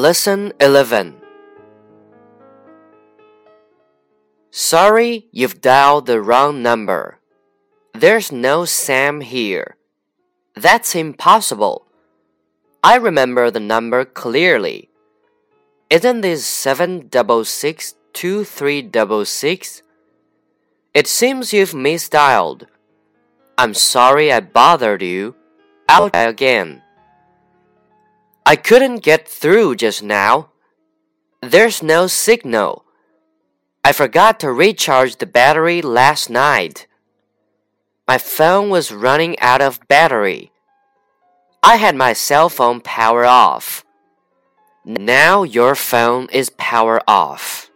Lesson 11. Sorry, you've dialed the wrong number. There's no Sam here. That's impossible. I remember the number clearly. Isn't this 7662366? It seems you've misdialed. I'm sorry I bothered you. I'll try again. I couldn't get through just now. There's no signal. I forgot to recharge the battery last night. My phone was running out of battery. I had my cell phone power off. Now your phone is power off.